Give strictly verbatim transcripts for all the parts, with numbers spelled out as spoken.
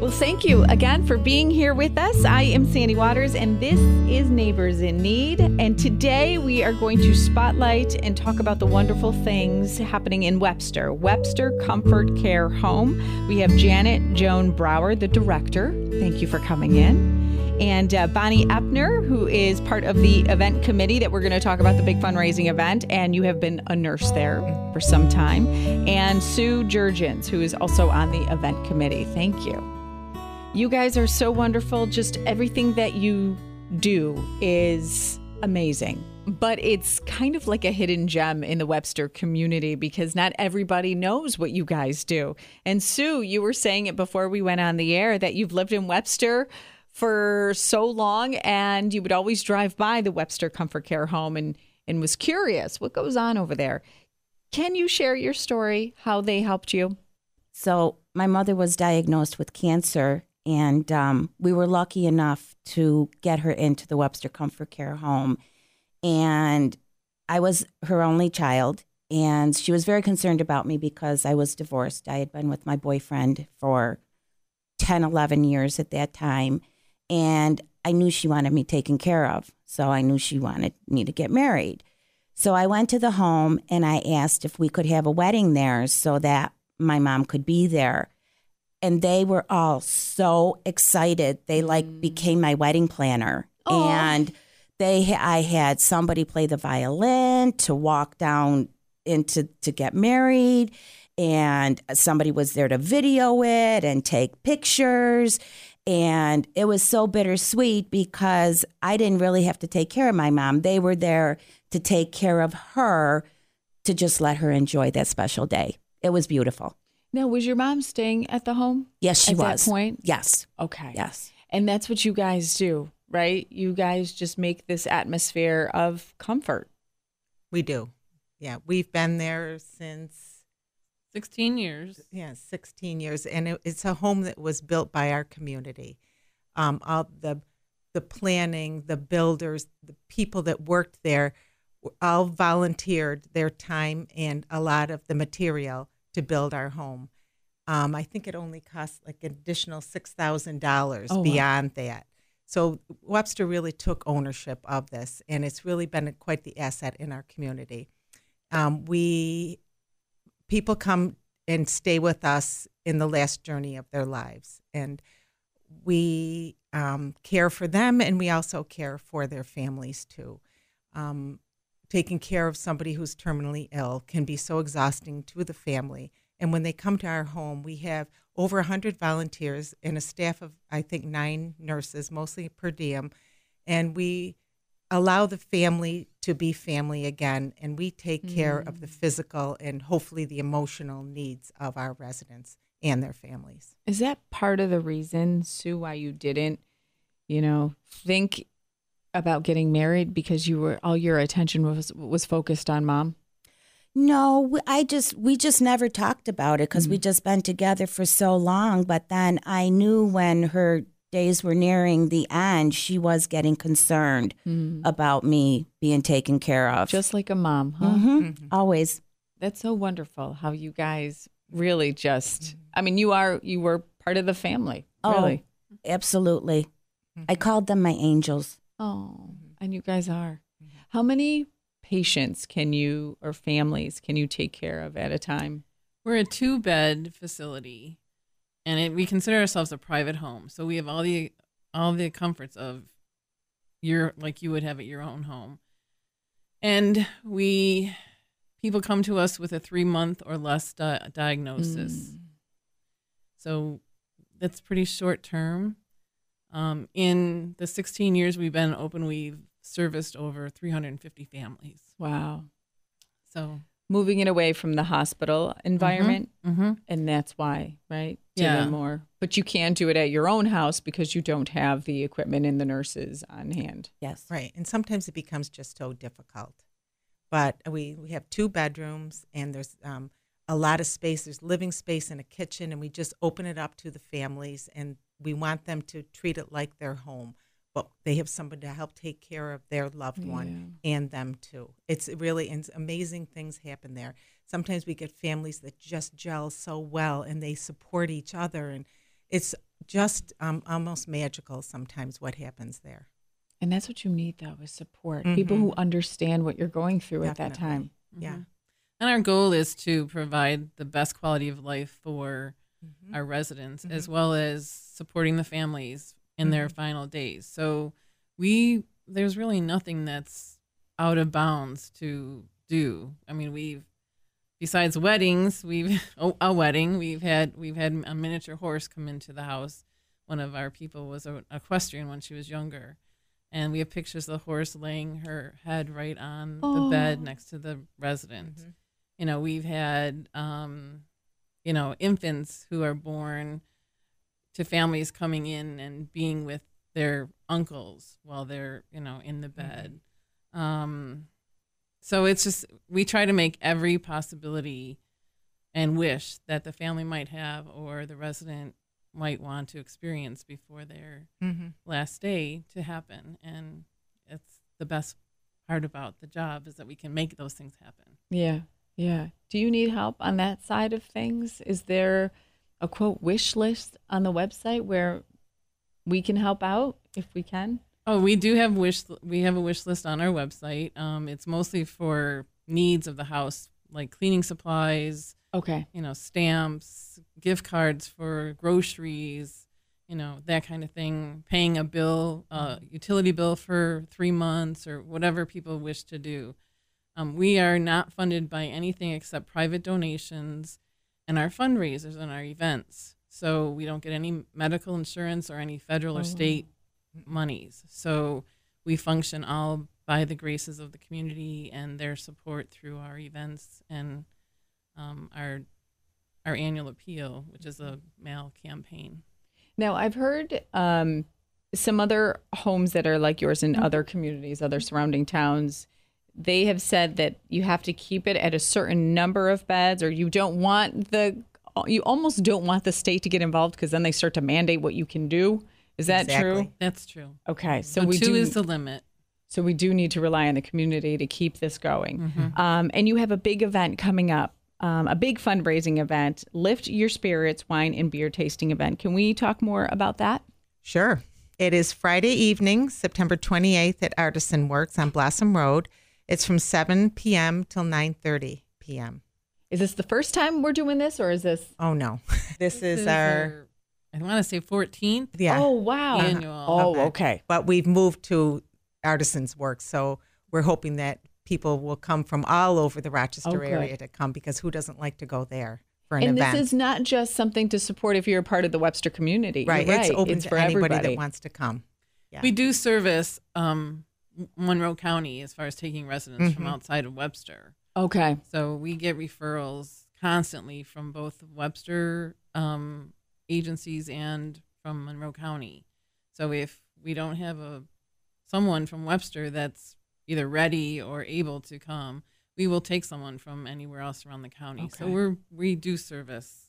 Well, thank you again for being here with us. I am Sandy Waters, and this is Neighbors in Need. And today we are going to spotlight and talk about the wonderful things happening in Webster, Webster Comfort Care Home. We have Janet Joan Brower, the director. Thank you for coming in. And uh, Bonnie Eppner, who is part of the event committee that we're going to talk about, the big fundraising event. And you have been a nurse there for some time. And Sue Jurgens, who is also on the event committee. Thank you. You guys are so wonderful. Just everything that you do is amazing. But it's kind of like a hidden gem in the Webster community because not everybody knows what you guys do. And Sue, you were saying it before we went on the air that you've lived in Webster for so long, and you would always drive by the Webster Comfort Care Home and, and was curious what goes on over there. Can you share your story, how they helped you? So my mother was diagnosed with cancer, and um, we were lucky enough to get her into the Webster Comfort Care Home. And I was her only child, and she was very concerned about me because I was divorced. I had been with my boyfriend for ten, eleven years at that time. And I knew she wanted me taken care of. So I knew she wanted me to get married. So I went to the home and I asked if we could have a wedding there so that my mom could be there. And they were all so excited. They like mm. became my wedding planner. Aww. And they, I had somebody play the violin to walk down into to get married. And somebody was there to video it and take pictures. And it was so bittersweet because I didn't really have to take care of my mom. They were there to take care of her, to just let her enjoy that special day. It was beautiful. Now, was your mom staying at the home? Yes, she was. At that point? Yes. Okay. Yes. And that's what you guys do, right? You guys just make this atmosphere of comfort. We do. Yeah. We've been there since sixteen years. Yeah, sixteen years. And it, it's a home that was built by our community. Um, all the the planning, the builders, the people that worked there all volunteered their time and a lot of the material to build our home. Um, I think it only cost like an additional six thousand dollars oh, beyond wow. that. So Webster really took ownership of this, and it's really been quite the asset in our community. Um, we... People come and stay with us in the last journey of their lives. And we um, care for them, and we also care for their families, too. Um, taking care of somebody who's terminally ill can be so exhausting to the family. And when they come to our home, we have over one hundred volunteers and a staff of, I think, nine nurses, mostly per diem. And we allow the family to be family again, and we take care mm. of the physical and hopefully the emotional needs of our residents and their families. Is that part of the reason, Sue, why you didn't, you know, think about getting married because you were all your attention was was focused on mom? No, I just we just never talked about it because mm. we just been together for so long. But then I knew when her days were nearing the end, she was getting concerned mm. about me being taken care of. Just like a mom, huh? Mm-hmm. Mm-hmm. Always. That's so wonderful how you guys really just, I mean, you are, you were part of the family. Oh, really. Absolutely. Mm-hmm. I called them my angels. Oh, and you guys are. How many patients can you, or families, can you take care of at a time? We're a two-bed facility. And it, we consider ourselves a private home, so we have all the all the comforts of your like you would have at your own home. And we people come to us with a three month or less di- diagnosis, mm. so that's pretty short term. Um, in the sixteen years we've been open, we've serviced over three hundred fifty families. Wow! So. Moving it away from the hospital environment, mm-hmm, mm-hmm. and that's why, right? Yeah. More. But you can do it at your own house because you don't have the equipment and the nurses on hand. Yes. Right, and sometimes it becomes just so difficult. But we, we have two bedrooms, and there's um, a lot of space. There's living space and a kitchen, and we just open it up to the families, and we want them to treat it like their home. But they have somebody to help take care of their loved one yeah. and them too. It's really and amazing things happen there. Sometimes we get families that just gel so well and they support each other. And it's just um, almost magical sometimes what happens there. And that's what you need, though, is support. Mm-hmm. People who understand what you're going through Definitely. At that time. Mm-hmm. Yeah. And our goal is to provide the best quality of life for mm-hmm. our residents, mm-hmm. as well as supporting the families in mm-hmm. their final days. So we there's really nothing that's out of bounds to do. I mean, we've besides weddings, we've oh, a wedding. We've had we've had a miniature horse come into the house. One of our people was an equestrian when she was younger. And we have pictures of the horse laying her head right on oh. the bed next to the resident. Mm-hmm. You know, we've had, um, you know, infants who are born to families coming in and being with their uncles while they're, you know, in the bed. Mm-hmm. Um, so it's just, we try to make every possibility and wish that the family might have or the resident might want to experience before their mm-hmm. last day to happen. And it's the best part about the job is that we can make those things happen. Yeah, yeah. Do you need help on that side of things? Is there a, quote, wish list on the website where we can help out if we can? Oh, we do have wish. We have a wish list on our website. Um, it's mostly for needs of the house, like cleaning supplies, okay, you know, stamps, gift cards for groceries, you know, that kind of thing, paying a bill, uh, utility bill for three months or whatever people wish to do. Um, we are not funded by anything except private donations and our fundraisers and our events. So we don't get any medical insurance or any federal or state monies. So we function all by the graces of the community and their support through our events and Um, our our annual appeal, which is a mail campaign. Now, I've heard um, some other homes that are like yours in other communities, other surrounding towns. They have said that you have to keep it at a certain number of beds, or you don't want the you almost don't want the state to get involved because then they start to mandate what you can do. Is that exactly. true? That's true. Okay, so, so we two do, is the limit. So we do need to rely on the community to keep this going. Mm-hmm. Um, and you have a big event coming up. Um, a big fundraising event, Lift Your Spirits wine and beer tasting event. Can we talk more about that? Sure. It is Friday evening, September twenty-eighth at Artisan Works on Blossom Road. It's from seven p.m. till nine thirty p.m. Is this the first time we're doing this or is this? Oh, no. This, this is, is our, our, I want to say fourteenth. Yeah. Oh, wow. Annual. Oh, okay. okay. But we've moved to Artisan's Works, so we're hoping that people will come from all over the Rochester okay. area to come because who doesn't like to go there for an and event? And this is not just something to support if you're a part of the Webster community. Right. You're it's right. open it's to for anybody everybody. that wants to come. Yeah. We do service um, Monroe County as far as taking residents mm-hmm. from outside of Webster. Okay. So we get referrals constantly from both Webster um, agencies and from Monroe County. So if we don't have a someone from Webster that's either ready or able to come, we will take someone from anywhere else around the county. Okay. So we're, we do service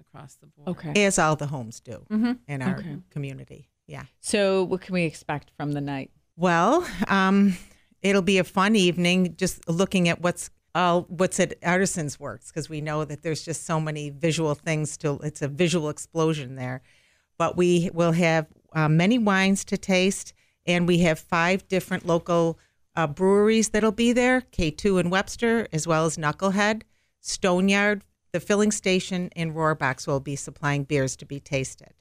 across the board. Okay. As all the homes do mm-hmm. in our okay. community. Yeah. So what can we expect from the night? Well, um, it'll be a fun evening just looking at what's all, what's at Artisan's Works because we know that there's just so many visual things. to It's a visual explosion there. But we will have uh, many wines to taste. And we have five different local uh, breweries that'll be there, K two in Webster, as well as Knucklehead, Stoneyard, the filling station, and Roarbox will be supplying beers to be tasted.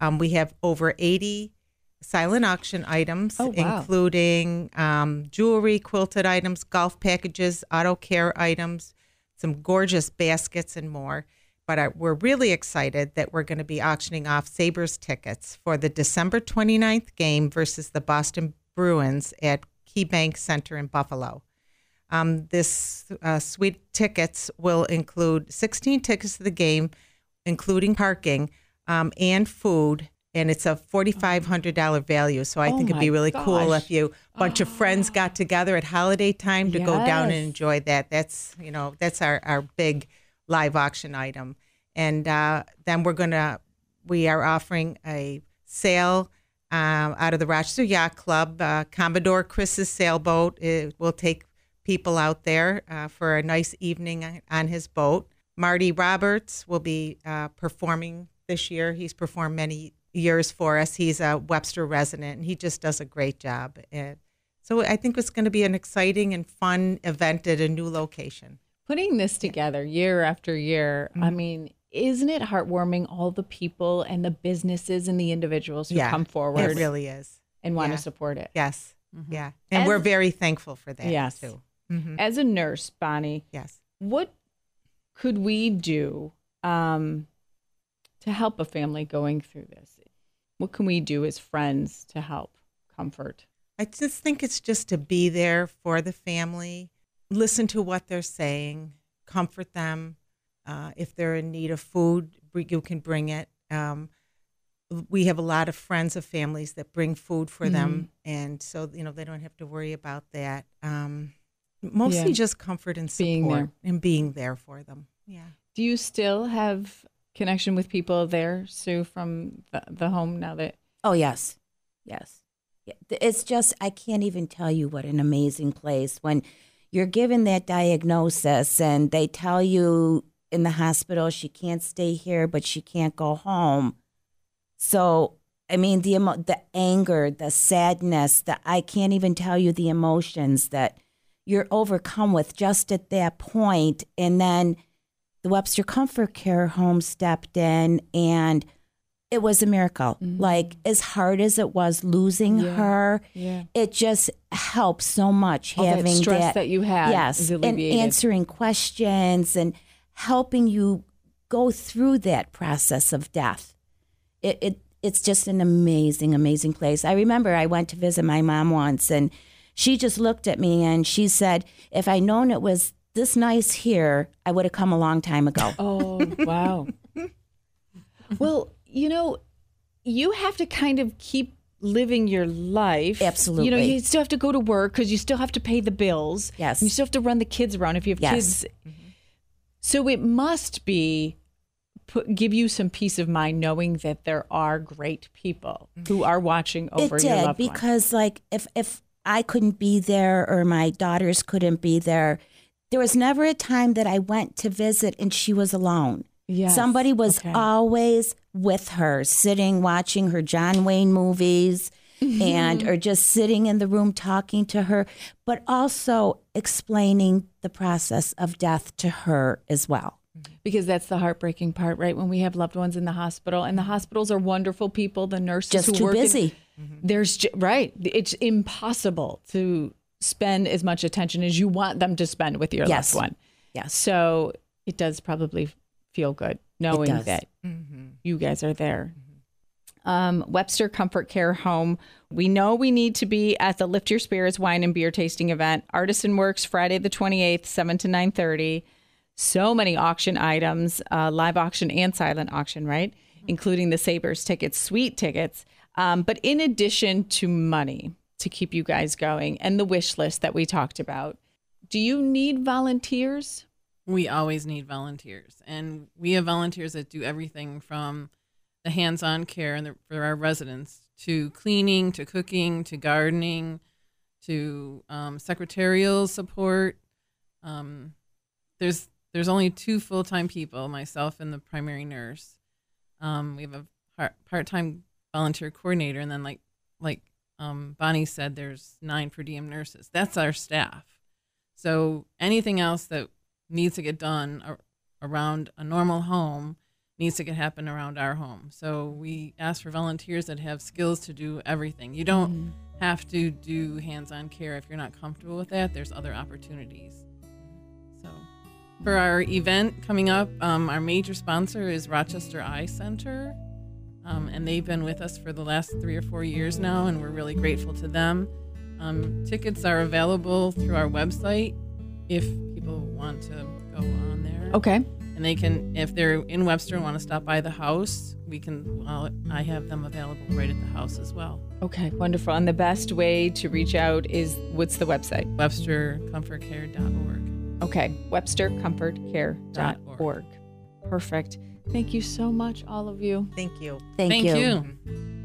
Um, we have over eighty silent auction items, oh, wow. including um, jewelry, quilted items, golf packages, auto care items, some gorgeous baskets and more. But I, we're really excited that we're going to be auctioning off Sabres tickets for the December twenty-ninth game versus the Boston Bruins at Key Bank Center in Buffalo. Um, this uh, suite tickets will include sixteen tickets to the game, including parking um, and food, and it's a forty-five hundred dollars value. So I oh think it'd be really gosh. cool if you a bunch oh. of friends got together at holiday time to yes. go down and enjoy that. That's you know that's our our big. live auction item. And uh, then we're going to, we are offering a sale uh, out of the Rochester Yacht Club. Uh, Commodore Chris's sailboat it will take people out there uh, for a nice evening on his boat. Marty Roberts will be uh, performing this year. He's performed many years for us. He's a Webster resident, and he just does a great job. And so I think it's going to be an exciting and fun event at a new location. Putting this together year after year, mm-hmm. I mean, isn't it heartwarming, all the people and the businesses and the individuals who yeah, come forward? It really is. And want yeah. to support it. Yes. Mm-hmm. Yeah. And as, we're very thankful for that, yes. too. Mm-hmm. As a nurse, Bonnie, yes. what could we do um, to help a family going through this? What can we do as friends to help comfort? I just think it's just to be there for the family, listen to what they're saying, comfort them. Uh, if they're in need of food, you can bring it. Um, we have a lot of friends of families that bring food for mm-hmm. them, and so you know they don't have to worry about that. Um, mostly yeah. just comfort and support being there. and being there for them. Yeah. Do you still have connection with people there, Sue, from the, the home now that? Oh, yes. Yes. Yeah. It's just, I can't even tell you what an amazing place. When you're given that diagnosis and they tell you in the hospital, she can't stay here, but she can't go home. So, I mean, the emo- the anger, the sadness, the, I can't even tell you the emotions that you're overcome with just at that point. And then the Webster Comfort Care Home stepped in, and it was a miracle. Mm-hmm. Like, as hard as it was losing yeah. her, yeah. it just helps so much. All having that stress that, that you had yes, is alleviated. And answering questions and helping you go through that process of death. It, it It's just an amazing, amazing place. I remember I went to visit my mom once, and she just looked at me and she said, if I'd known it was this nice here, I would have come a long time ago. Oh, wow. Well, you know, you have to kind of keep living your life. Absolutely. You know, you still have to go to work because you still have to pay the bills. Yes. And you still have to run the kids around if you have yes. kids. Mm-hmm. So it must be put, give you some peace of mind knowing that there are great people who are watching over it your did, loved one. It did, because like if, if I couldn't be there or my daughters couldn't be there, there was never a time that I went to visit and she was alone. Yes. Somebody was okay. always with her, sitting, watching her John Wayne movies mm-hmm. and or just sitting in the room talking to her, but also explaining the process of death to her as well. Because that's the heartbreaking part, right? When we have loved ones in the hospital, and the hospitals are wonderful people, the nurses just who too work busy. In, there's right. It's impossible to spend as much attention as you want them to spend with your yes. loved one. Yes. So it does probably feel good knowing that mm-hmm. you guys are there. Mm-hmm. Um, Webster Comfort Care Home. We know we need to be at the Lift Your Spirits Wine and Beer Tasting Event. Artisan Works, Friday the twenty-eighth, seven to nine thirty. So many auction items, uh, live auction and silent auction, right? Mm-hmm. Including the Sabres tickets, sweet tickets. Um, but in addition to money to keep you guys going and the wish list that we talked about, do you need volunteers? We always need volunteers. And we have volunteers that do everything from the hands-on care and the, for our residents to cleaning, to cooking, to gardening, to um, secretarial support. Um, there's... There's only two full-time people, myself and the primary nurse. Um, we have a part, part-time volunteer coordinator, and then like like um, Bonnie said, there's nine per diem nurses. That's our staff. So anything else that needs to get done ar- around a normal home needs to get happen around our home. So we ask for volunteers that have skills to do everything. You don't mm-hmm. have to do hands-on care if you're not comfortable with that. There's other opportunities. For our event coming up, um, our major sponsor is Rochester Eye Center, um, and they've been with us for the last three or four years now, and we're really grateful to them. Um, tickets are available through our website if people want to go on there. Okay. And they can, if they're in Webster and want to stop by the house, we can, well, I have them available right at the house as well. Okay, wonderful. And the best way to reach out is, what's the website? Webster Comfort Care dot org. Okay, Webster Comfort Care dot org. Perfect. Thank you so much, all of you. Thank you. Thank, Thank you. you.